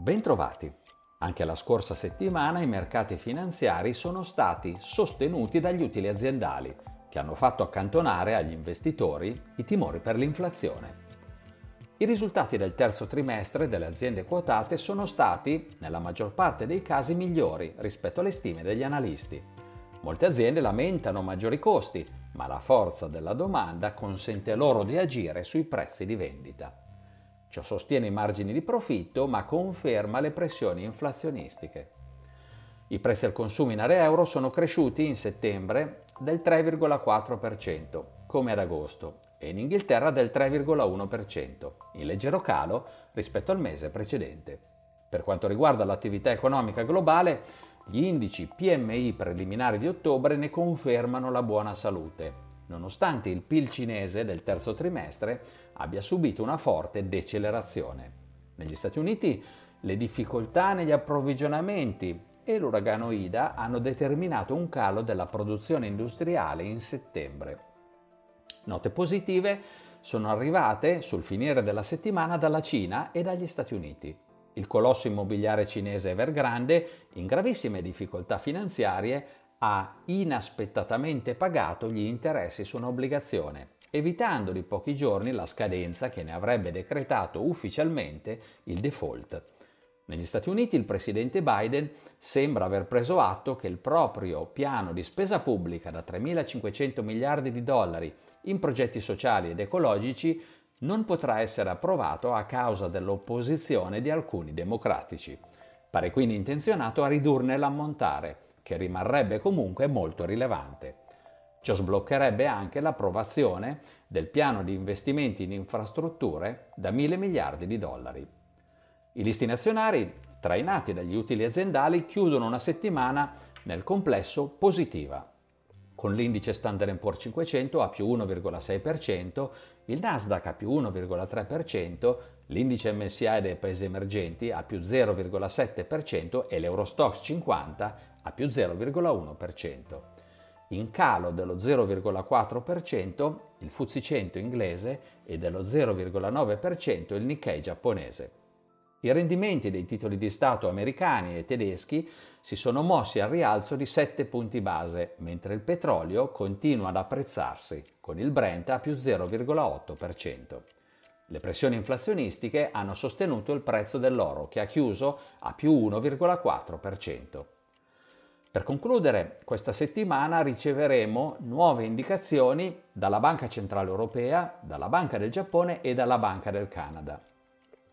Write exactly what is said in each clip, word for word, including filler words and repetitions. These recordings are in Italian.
Bentrovati! Anche la scorsa settimana i mercati finanziari sono stati sostenuti dagli utili aziendali, che hanno fatto accantonare agli investitori i timori per l'inflazione. I risultati del terzo trimestre delle aziende quotate sono stati, nella maggior parte dei casi, migliori rispetto alle stime degli analisti. Molte aziende lamentano maggiori costi, ma la forza della domanda consente loro di agire sui prezzi di vendita. Ciò sostiene i margini di profitto, ma conferma le pressioni inflazionistiche. I prezzi al consumo in area euro sono cresciuti in settembre del tre virgola quattro per cento, come ad agosto, e in Inghilterra del tre virgola uno per cento, in leggero calo rispetto al mese precedente. Per quanto riguarda l'attività economica globale, gli indici P M I preliminari di ottobre ne confermano la buona salute, nonostante il P I L cinese del terzo trimestre abbia subito una forte decelerazione. Negli Stati Uniti le difficoltà negli approvvigionamenti e l'uragano Ida hanno determinato un calo della produzione industriale in settembre. Note positive sono arrivate sul finire della settimana dalla Cina e dagli Stati Uniti. Il colosso immobiliare cinese Evergrande, in gravissime difficoltà finanziarie, ha inaspettatamente pagato gli interessi su un'obbligazione, evitando di pochi giorni la scadenza che ne avrebbe decretato ufficialmente il default. Negli Stati Uniti il presidente Biden sembra aver preso atto che il proprio piano di spesa pubblica da tremilacinquecento miliardi di dollari in progetti sociali ed ecologici non potrà essere approvato a causa dell'opposizione di alcuni democratici. Pare quindi intenzionato a ridurne l'ammontare, che rimarrebbe comunque molto rilevante. Ciò sbloccherebbe anche l'approvazione del piano di investimenti in infrastrutture da mille miliardi di dollari. I listi azionari, trainati dagli utili aziendali, chiudono una settimana nel complesso positiva, con l'indice Standard and Poor's cinquecento a più uno virgola sei per cento, il Nasdaq a più uno virgola tre per cento, l'indice M S C I dei paesi emergenti a più zero virgola sette per cento e l'Eurostoxx cinquanta a più zero virgola uno per cento. In calo dello zero virgola quattro per cento il F T S E cento inglese e dello zero virgola nove per cento il Nikkei giapponese. I rendimenti dei titoli di Stato americani e tedeschi si sono mossi al rialzo di sette punti base, mentre il petrolio continua ad apprezzarsi, con il Brent a più zero virgola otto per cento. Le pressioni inflazionistiche hanno sostenuto il prezzo dell'oro, che ha chiuso a più uno virgola quattro per cento. Per concludere, questa settimana riceveremo nuove indicazioni dalla Banca Centrale Europea, dalla Banca del Giappone e dalla Banca del Canada.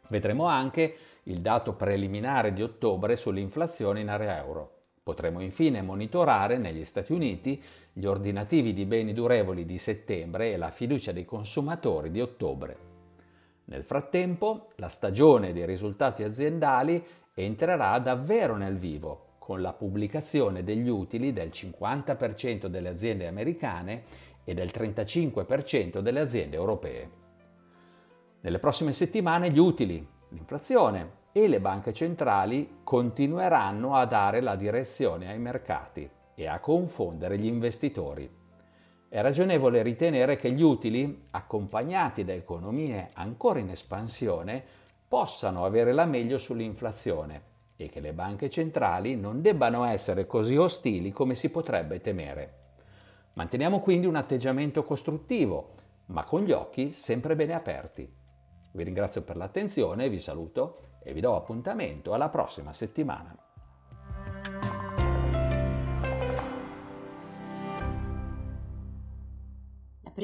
Vedremo anche il dato preliminare di ottobre sull'inflazione in area euro. Potremo infine monitorare negli Stati Uniti gli ordinativi di beni durevoli di settembre e la fiducia dei consumatori di ottobre. Nel frattempo, la stagione dei risultati aziendali entrerà davvero nel vivo, con la pubblicazione degli utili del cinquanta per cento delle aziende americane e del trentacinque per cento delle aziende europee. Nelle prossime settimane gli utili, l'inflazione e le banche centrali continueranno a dare la direzione ai mercati e a confondere gli investitori. È ragionevole ritenere che gli utili, accompagnati da economie ancora in espansione, possano avere la meglio sull'inflazione e che le banche centrali non debbano essere così ostili come si potrebbe temere. Manteniamo quindi un atteggiamento costruttivo, ma con gli occhi sempre bene aperti. Vi ringrazio per l'attenzione, vi saluto e vi do appuntamento alla prossima settimana. La